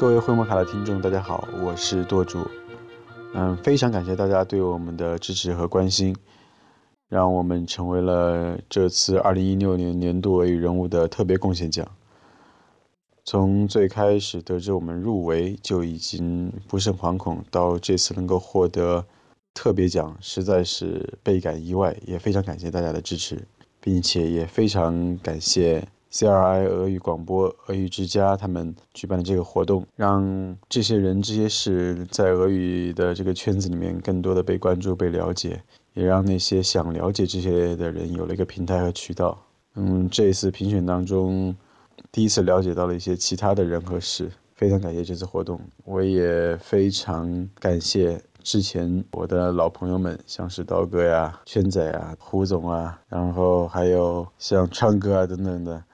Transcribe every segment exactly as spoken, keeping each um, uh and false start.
各位会摩卡的听众，大家好，我是舵主。嗯，非常感谢大家对我们的支持和关心，让我们成为了这次二零一六年年度为人物的特别贡献奖。从最开始得知我们入围就已经不胜惶恐，到这次能够获得特别奖，实在是倍感意外，也非常感谢大家的支持，并且也非常感谢C R I 俄语广播、俄语之家他们举办的这个活动，让这些人、这些事在俄语的这个圈子里面更多的被关注、被了解，也让那些想了解这些的人有了一个平台和渠道。嗯，这一次评选当中，第一次了解到了一些其他的人和事，非常感谢这次活动，我也非常感谢之前我的老朋友们，像是刀哥呀、圈仔啊、胡总啊，然后还有像昌哥啊等等的。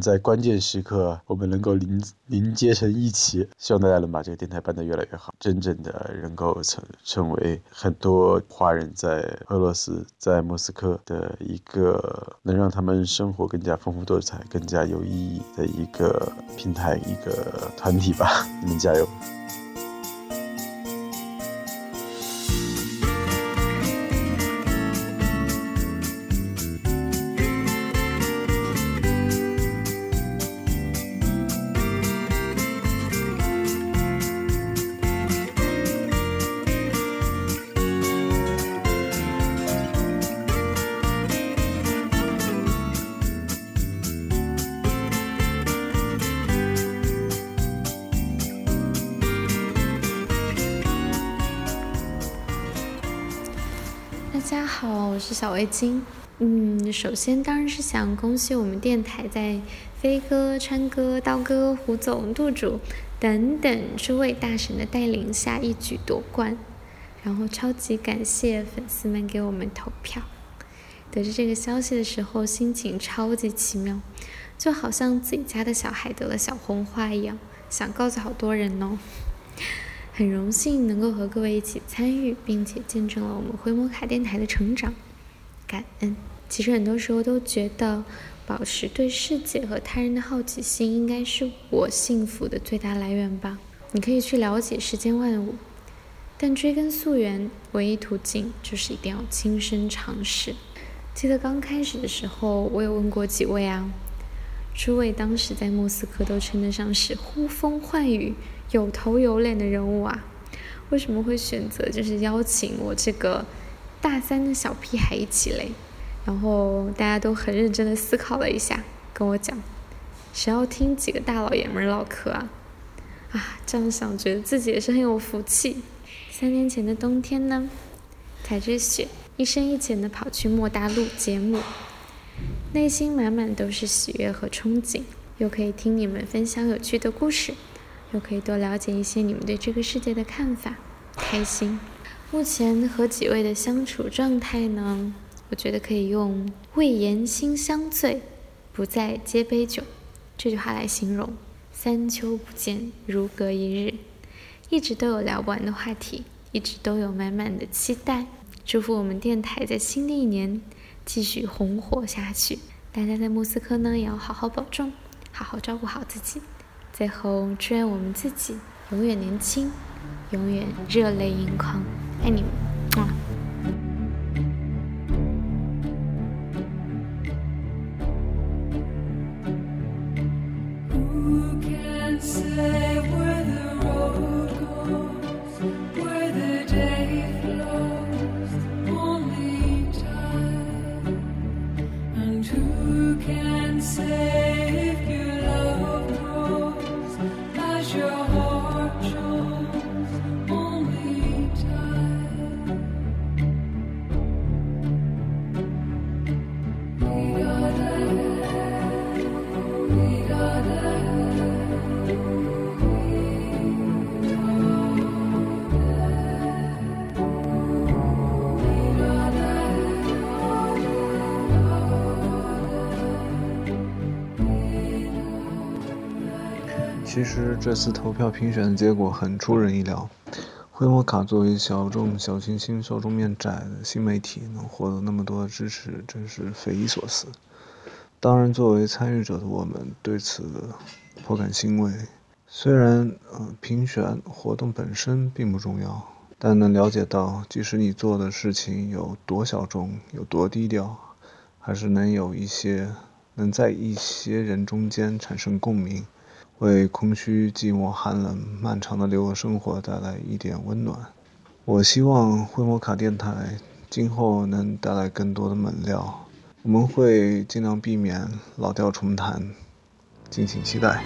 在关键时刻我们能够临临接成一起，希望大家能把这个电台办得越来越好，真正的能够成成为很多华人在俄罗斯、在莫斯科的一个能让他们生活更加丰富多彩、更加有意义的一个平台、一个团体吧。你们加油。大家好，我是小围巾。嗯，首先当然是想恭喜我们电台在飞哥、川哥、刀哥、胡总、舵主等等诸位大神的带领下一举夺冠，然后超级感谢粉丝们给我们投票。得知这个消息的时候，心情超级奇妙，就好像自己家的小孩得了小红花一样，想告诉好多人哦。很荣幸能够和各位一起参与，并且见证了我们灰摩卡电台的成长，感恩。其实很多时候都觉得，保持对世界和他人的好奇心，应该是我幸福的最大来源吧。你可以去了解世间万物，但追根溯源，唯一途径就是一定要亲身尝试。记得刚开始的时候，我有问过几位啊，诸位当时在莫斯科都称得上是呼风唤雨、有头有脸的人物啊，为什么会选择就是邀请我这个大三的小屁孩一起嘞？然后大家都很认真的思考了一下，跟我讲，谁要听几个大老爷们唠嗑啊？啊，这样想觉得自己也是很有福气。三年前的冬天呢，踩着雪，一深一浅的跑去莫大录节目，内心满满都是喜悦和憧憬，又可以听你们分享有趣的故事。又可以多了解一些你们对这个世界的看法，开心。目前和几位的相处状态呢，我觉得可以用未言心相醉，不再皆杯酒这句话来形容。三秋不见，如隔一日，一直都有聊不完的话题，一直都有满满的期待。祝福我们电台在新的一年继续红火下去。大家在莫斯科呢，也要好好保重，好好照顾好自己。最后祝愿我们自己永远年轻，永远热泪盈眶，爱你们。Your home. 其实这次投票评选的结果很出人意料，灰摩卡作为小众小清新受众面窄的新媒体能获得那么多的支持，真是匪夷所思。当然作为参与者的我们对此颇感欣慰，虽然、呃、评选活动本身并不重要，但能了解到即使你做的事情有多小众有多低调，还是能有一些能在一些人中间产生共鸣，为空虚寂寞寒冷漫长的流浪生活带来一点温暖。我希望灰摩卡电台今后能带来更多的猛料，我们会尽量避免老调重弹，敬请期待。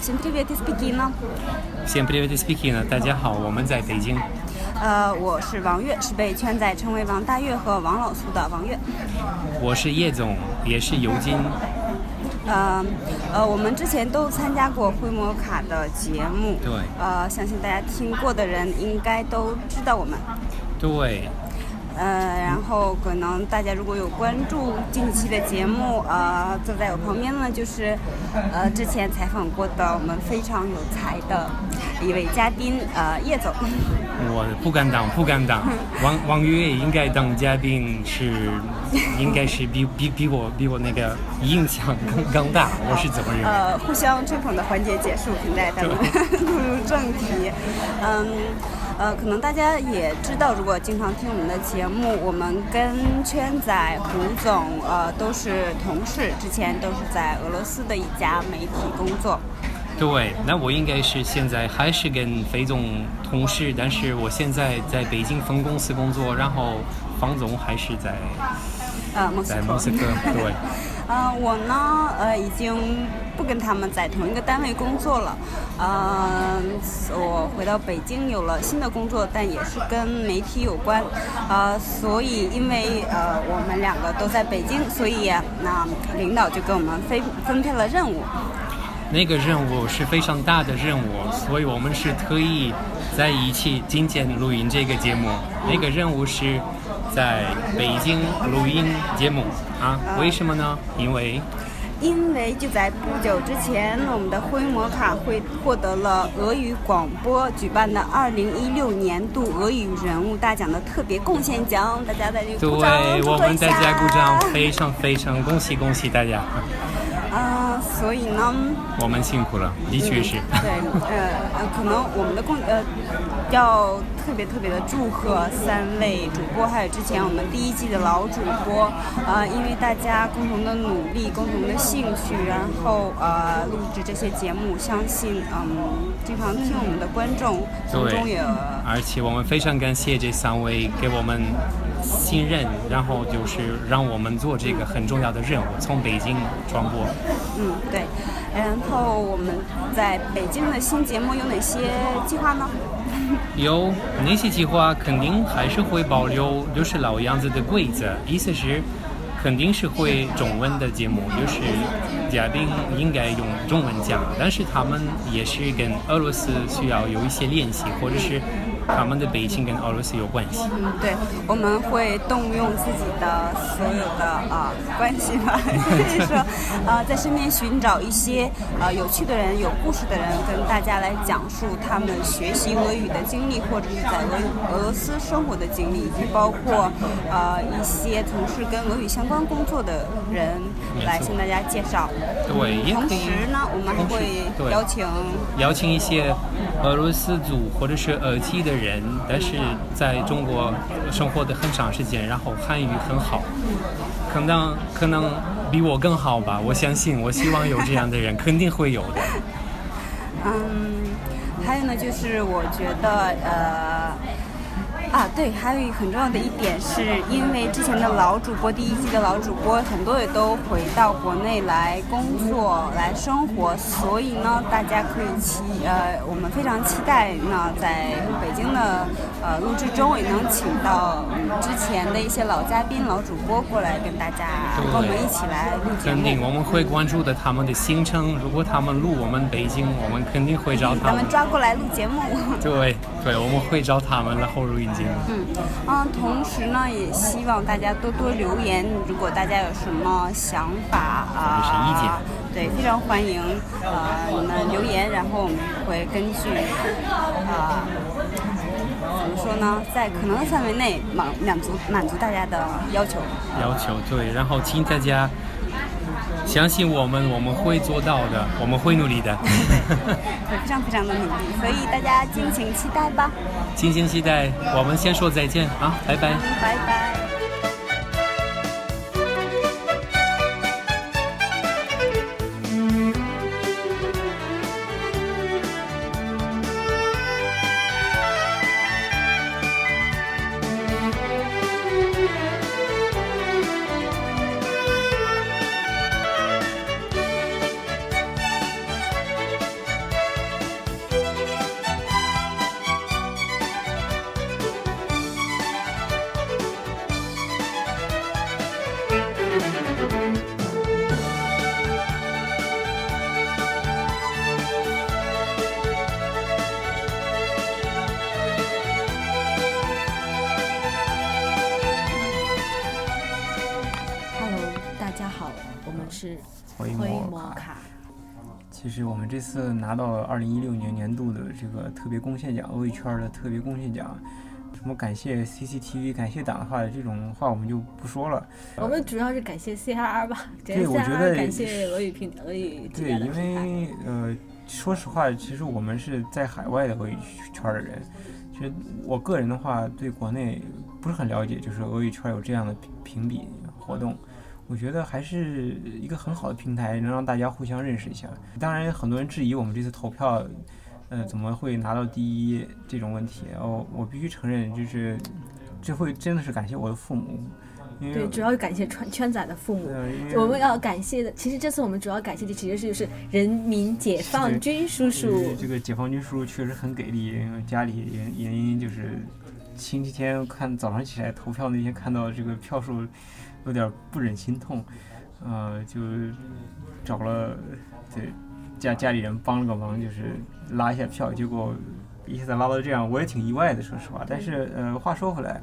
Всем привет из Пекина. Всем привет из Пекина. 大家好，我们在北京。呃，我是王悦，是被圈在称为王大悦和王老苏的王悦。我是叶总，也是尤金。呃呃，我们之前都参加过灰摩卡的节目。对。呃，相信大家听过的人应该都知道我们。对。呃，然后可能大家如果有关注近期的节目，呃，坐在我旁边呢就是，呃，之前采访过的我们非常有才的一位嘉宾，呃，叶总。我不敢当，不敢当。王王悦应该当嘉宾是，应该是比比比我比我那个印象更更大，我是怎么认为？呃，互相吹捧的环节结束，现在咱们步入正题，嗯。呃，可能大家也知道，如果经常听我们的节目，我们跟圈仔胡总呃都是同事，之前都是在俄罗斯的一家媒体工作。对，那我应该是现在还是跟肥总同事，但是我现在在北京分公司工作，然后房总还是在呃莫斯科。在莫斯科，对。呃，我呢，呃，已经不跟他们在同一个单位工作了。呃，我回到北京有了新的工作，但也是跟媒体有关。呃，所以因为呃我们两个都在北京，所以那、呃、领导就给我们分分配了任务。那个任务是非常大的任务，所以我们是特意在一起今天录音这个节目。那个任务是在北京录音节目啊？为什么呢？因为因为就在不久之前，我们的灰摩卡会获得了俄语广播举办的二零一六年度俄语人物大奖的特别贡献奖，大家在这鼓掌，对，我们大家鼓掌，非常非常恭喜恭喜大家。啊、呃，所以呢，我们辛苦了，的确是。嗯、对，呃，可能我们的共呃，要特别特别的祝贺三位主播，还有之前我们第一季的老主播，呃，因为大家共同的努力、共同的兴趣，然后呃，录制这些节目，相信嗯，经常听我们的观众从中也。而且我们非常感谢这三位给我们信任，然后就是让我们做这个很重要的任务，从北京传播。嗯，对。然后我们在北京的新节目有哪些计划呢？有那些计划肯定还是会保留，就是老样子的规则，意思是肯定是会中文的节目，就是嘉宾应该用中文讲，但是他们也是跟俄罗斯需要有一些练习，或者是他们的北京跟俄罗斯有关系。嗯，对，我们会动用自己的所有的啊、呃、关系吧，就是说呃在身边寻找一些呃有趣的人、有故事的人，跟大家来讲述他们学习俄语的经历，或者是在俄俄罗斯生活的经历，以及包括呃一些从事跟俄语相关工作的人来向大家介绍。对，同时呢，我们还会邀请邀请一些俄罗斯族或者是俄籍的人，但是在中国生活的很长时间，然后汉语很好，可能可能比我更好吧，我相信，我希望有这样的人，肯定会有的。嗯，还有呢，就是我觉得呃。啊，对，还有一个很重要的一点是，因为之前的老主播，第一季的老主播很多也都回到国内来工作来生活，所以呢大家可以期呃我们非常期待呢在北京的呃录制中也能请到、嗯、之前的一些老嘉宾老主播过来跟大家跟我们一起来录节目，肯定我们会关注的他们的行程，如果他们录我们北京，我们肯定会找他们、嗯、咱们抓过来录节目，对对，我们会找他们来后录音节。嗯啊，同时呢，也希望大家多多留言。如果大家有什么想法啊，意见，对，非常欢迎啊，你、呃、们留言，然后我们会根据啊、呃，怎么说呢，在可能的范围内满满足满足大家的要求。要求对，然后请大家相信我们，我们会做到的，我们会努力的。对，非常非常的努力，所以大家敬请期待吧。敬请期待，我们先说再见啊，拜拜，拜拜。这次拿到了二零一六年年度的这个特别贡献奖，俄语圈的特别贡献奖，什么感谢 C C T V、感谢党的话，这种话我们就不说了。我们主要是感谢 C R I 吧，对，我觉得感谢俄语平俄语对，因为呃，说实话，其实我们是在海外的俄语圈的人，其实我个人的话对国内不是很了解，就是俄语圈有这样的评比活动。我觉得还是一个很好的平台，能让大家互相认识一下。当然很多人质疑我们这次投票呃，怎么会拿到第一这种问题、哦、我必须承认，就是这会真的是感谢我的父母，对，主要感谢圈仔的父母。我们要感谢的，其实这次我们主要感谢的其实就是人民解放军叔叔。这个解放军叔叔确实很给力，因为家里原原因就是星期天看早上起来投票那天看到这个票数有点不忍心痛，呃，就找了对家家里人帮了个忙，就是拉一下票，结果一下子拉到这样，我也挺意外的，说实话。但是呃，话说回来，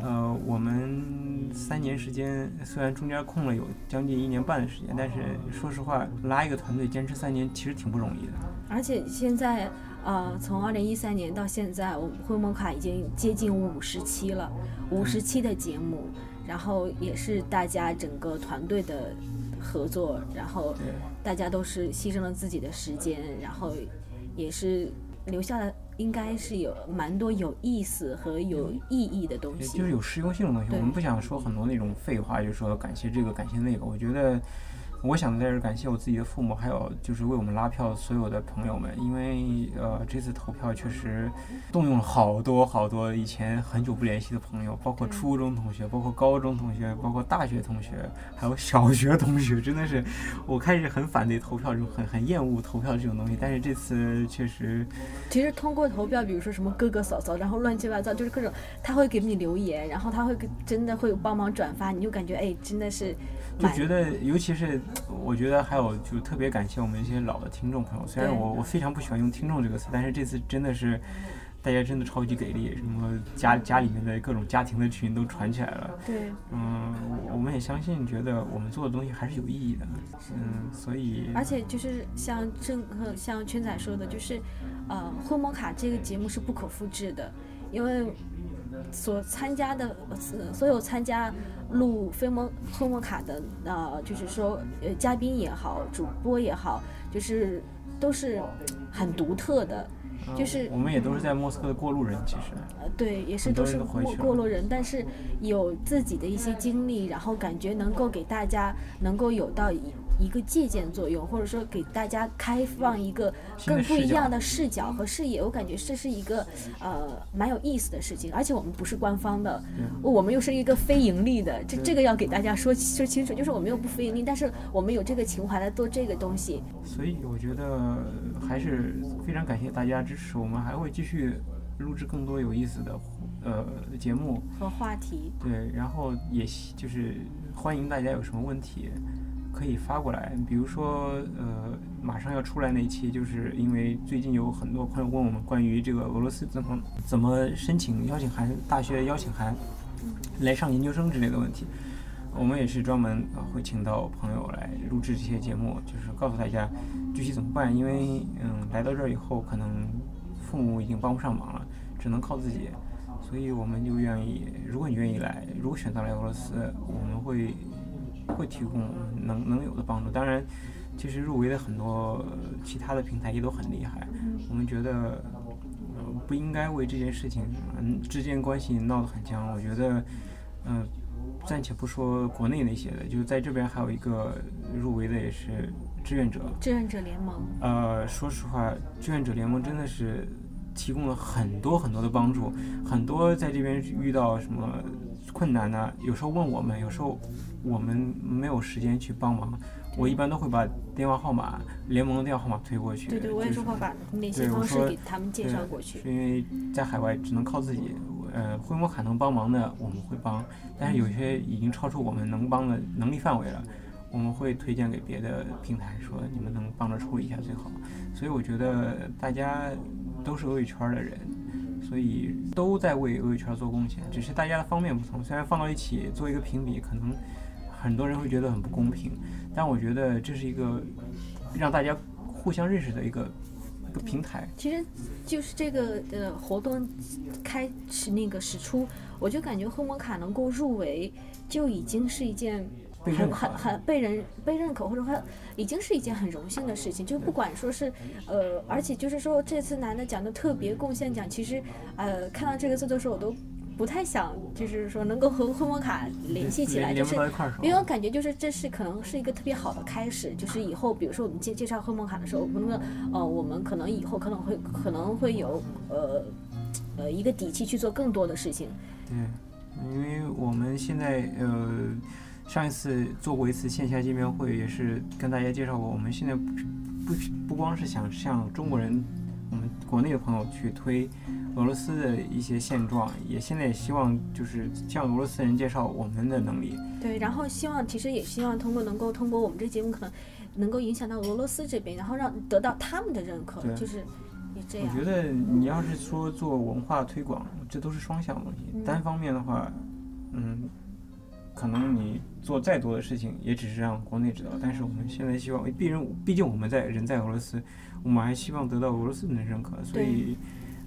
呃，我们三年时间虽然中间空了有将近一年半的时间，但是说实话，拉一个团队坚持三年其实挺不容易的。而且现在呃，从二零一三年到现在，我们灰摩卡已经接近五十期了，五十期的节目。嗯，然后也是大家整个团队的合作，然后大家都是牺牲了自己的时间，然后也是留下了应该是有蛮多有意思和有意义的东西，就是有实用性的东西。我们不想说很多那种废话，就是说感谢这个感谢那个。我觉得我想在这感谢我自己的父母，还有就是为我们拉票所有的朋友们，因为呃这次投票确实动用了好多好多以前很久不联系的朋友，包括初中同学，包括高中同学，包括大学同学，还有小学同学。真的是我开始很反对投票这种，很很厌恶投票这种东西，但是这次确实其实通过投票，比如说什么哥哥嫂嫂，然后乱七八糟，就是各种他会给你留言，然后他会真的会帮忙转发，你就感觉哎真的是就觉得，尤其是我觉得还有就特别感谢我们一些老的听众朋友，虽然我我非常不喜欢用听众这个词，但是这次真的是大家真的超级给力，什么家家里面的各种家庭的群都传起来了。对，嗯，我们也相信，觉得我们做的东西还是有意义的。嗯，所以而且就是像郑和像圈仔说的，就是呃，灰摩卡这个节目是不可复制的，因为所参加的所有参加录灰摩灰摩卡的呃，就是说呃，嘉宾也好，主播也好，就是都是很独特的。就是、嗯、我们也都是在莫斯科的过路人，其实呃，对，也是都是过路人，但是有自己的一些经历，然后感觉能够给大家能够有到一一个借鉴作用，或者说给大家开放一个更不一样的视角和视野。我感觉这是一个呃蛮有意思的事情，而且我们不是官方的，我们又是一个非盈利的，这这个要给大家说说清楚，就是我们又不非盈利，但是我们有这个情怀来做这个东西。所以我觉得还是非常感谢大家支持，我们还会继续录制更多有意思的呃节目和话题。对，然后也就是欢迎大家有什么问题可以发过来，比如说呃马上要出来那一期，就是因为最近有很多朋友问我们关于这个俄罗斯怎么怎么申请邀请函，大学邀请函来上研究生之类的问题，我们也是专门会请到朋友来录制这些节目，就是告诉大家具体怎么办，因为嗯来到这儿以后可能父母已经帮不上忙了，只能靠自己，所以我们就愿意，如果你愿意来，如果选择来俄罗斯，我们会会提供能能有的帮助。当然其实入围的很多其他的平台也都很厉害，我们觉得、呃、不应该为这件事情、呃、之间关系闹得很僵。我觉得嗯、呃，暂且不说国内那些的，就是在这边还有一个入围的也是志愿者志愿者联盟，呃说实话志愿者联盟真的是提供了很多很多的帮助，很多在这边遇到什么困难呢、啊？有时候问我们，有时候我们没有时间去帮忙，我一般都会把电话号码联盟的电话号码推过去。对对，我也是会把那些方式给他们介绍过去。是因为在海外只能靠自己，呃，规模卡能帮忙的我们会帮，但是有些已经超出我们能帮的能力范围了，我们会推荐给别的平台，说你们能帮着处理一下最好。所以我觉得大家都是俄语圈的人，所以都在为俄语圈做贡献，只是大家的方面不同，虽然放到一起做一个评比，可能很多人会觉得很不公平，但我觉得这是一个让大家互相认识的一个一个平台。其实就是这个呃活动开始那个始初，我就感觉赫莫卡能够入围就已经是一件很很很被人被认可，或者说已经是一件很荣幸的事情，就不管说是呃，而且就是说这次拿的奖的特别贡献奖，其实呃看到这个字的时候我都不太想，就是说能够和赫莫卡联系起来，就是因为我感觉就是这是可能是一个特别好的开始，就是以后比如说我们介介绍赫莫卡的时候，我们呃我们可能以后可能会可能会有呃呃一个底气去做更多的事情。对，因为我们现在呃。上一次做过一次线下见面会，也是跟大家介绍过，我们现在不不不光是想向中国人，我们国内的朋友去推俄罗斯的一些现状，也现在也希望就是向俄罗斯人介绍我们的能力。对，然后希望其实也希望通过能够通过我们这节目可能能够影响到俄罗斯这边，然后让得到他们的认可，就是。我觉得你要是说做文化推广，这都是双向的东西，嗯、单方面的话，嗯。可能你做再多的事情也只是让国内知道，但是我们现在希望毕竟毕竟我们在人在俄罗斯，我们还希望得到俄罗斯人的认可，所以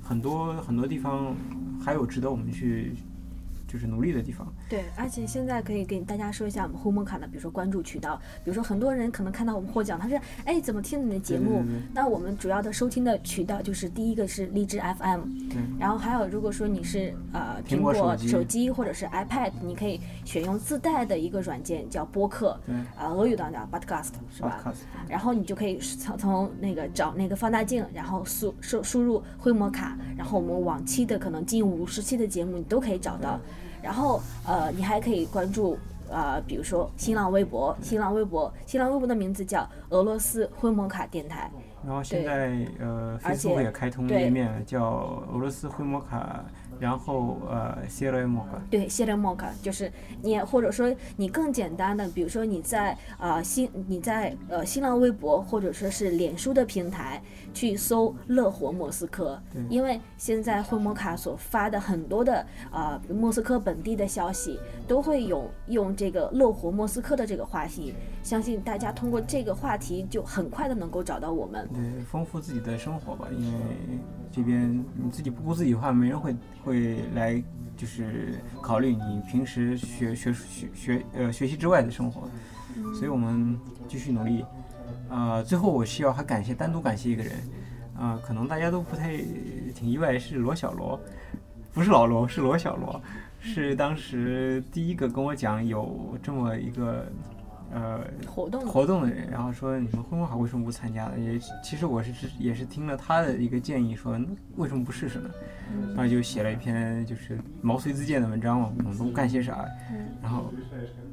很多很多地方还有值得我们去就是努力的地方。对，而且现在可以给大家说一下我们赫莫卡的，比如说关注渠道，比如说很多人可能看到我们获奖，他是哎怎么听你的节目？对对对对，那我们主要的收听的渠道就是第一个是荔枝 F M， 然后还有如果说你是呃苹果手机, 手机或者是 iPad， 你可以选用自带的一个软件叫播客，啊俄语当中 Podcast 是吧？ Podcast, 然后你就可以从从那个找那个放大镜，然后输输输入赫莫卡，然后我们往期的可能近五十期的节目你都可以找到。然后呃你还可以关注呃比如说新浪微博新浪微博新浪微博的名字叫俄罗斯赫莫卡电台，然后现在呃 Facebook 也开通页面叫俄罗斯赫莫卡，然后呃 C R I 莫卡，对 C R I 莫卡，就是你或者说你更简单的，比如说你在呃新你在呃新浪微博或者说是脸书的平台去搜乐活莫斯科，因为现在赫莫卡所发的很多的呃莫斯科本地的消息都会有用这个乐活莫斯科的这个话题，相信大家通过这个话题就很快的能够找到我们，对，丰富自己的生活吧，因为这边你自己不顾自己的话，没人会会来就是考虑你平时学学学学呃学习之外的生活，所以我们继续努力。呃，最后我需要还感谢单独感谢一个人，啊、呃，可能大家都不太挺意外，是罗小罗，不是老罗，是罗小罗，是当时第一个跟我讲有这么一个呃活动活动的人，然后说你们婚婚好为什么不参加的？也其实我是也是听了他的一个建议，说为什么不试试呢？嗯、然后就写了一篇就是毛遂自荐的文章嘛，我们都干些啥、嗯？然后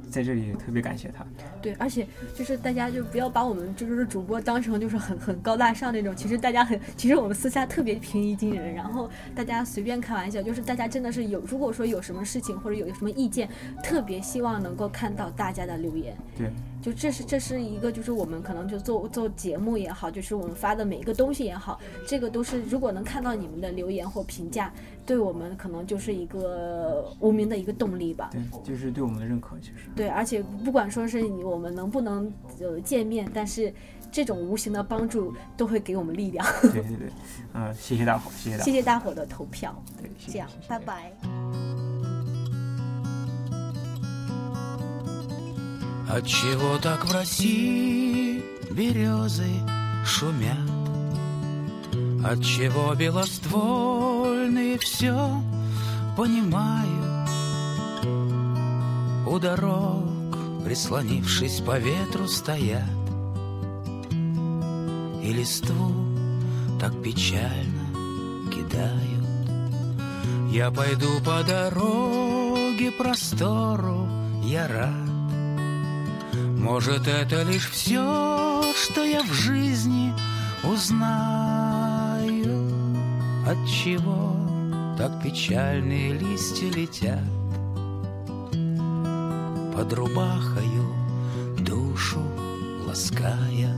在这里特别感谢他。对，而且就是大家就不要把我们就是主播当成就是很很高大上那种，其实大家很其实我们私下特别平易近人，然后大家随便开玩笑，就是大家真的是有如果说有什么事情或者有什么意见，特别希望能够看到大家的留言。对。就这是这是一个就是我们可能就做做节目也好，就是我们发的每一个东西也好，这个都是如果能看到你们的留言或评价，对我们可能就是一个无名的一个动力吧。对，就是对我们的认可，其实。对，而且不管说是你我们能不能呃见面，但是这种无形的帮助都会给我们力量。对对对，嗯、呃，谢谢大伙，谢谢大伙，谢谢大伙的投票。对，谢谢这样谢谢，拜拜。Отчего так в России березы шумят? Отчего белоствольные все понимают? У дорог, прислонившись по ветру, стоят и листву так печально кидают. Я пойду по дороге простору, я рад.Может, это лишь все, что я в жизни узнаю, отчего так печальные листья летят, под рубахою душу лаская,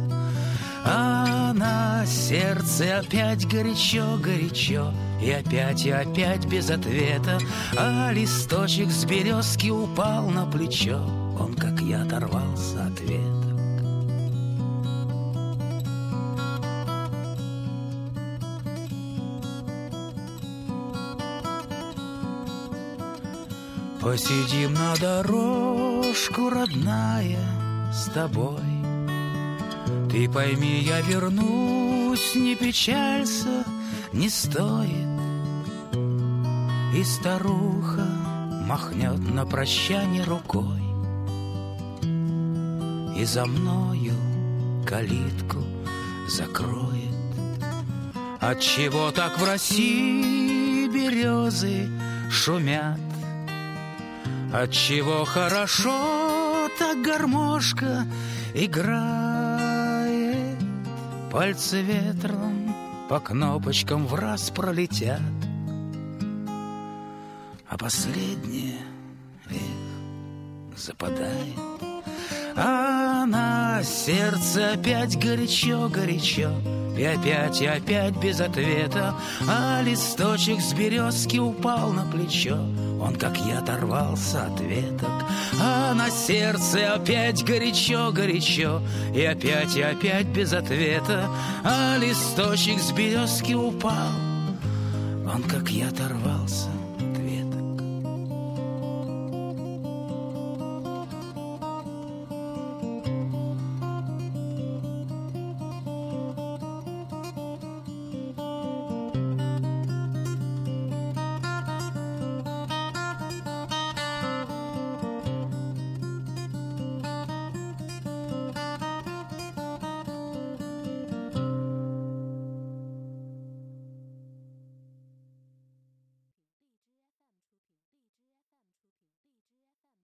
а на сердце опять горячо-горячо, и опять, и опять без ответа, а листочек с березки упал на плечо.Он, как я, оторвался от веток. Посидим на дорожку, родная, с тобой. Ты пойми, я вернусь, не печалься, не стоит. И старуха махнет на прощание рукой.И за мною калитку закроет. Отчего так в России березы шумят? Отчего хорошо так гармошка играет? Пальцы ветром по кнопочкам враз пролетят, а последнее их западает.А на сердце опять горячо-горячо, и опять, и опять без ответа, а листочек с березки упал на плечо, он, как я, оторвался от веток. А на сердце опять горячо-горячо, и опять, и опять без ответа, а листочек с березки упал, он, как я, оторвался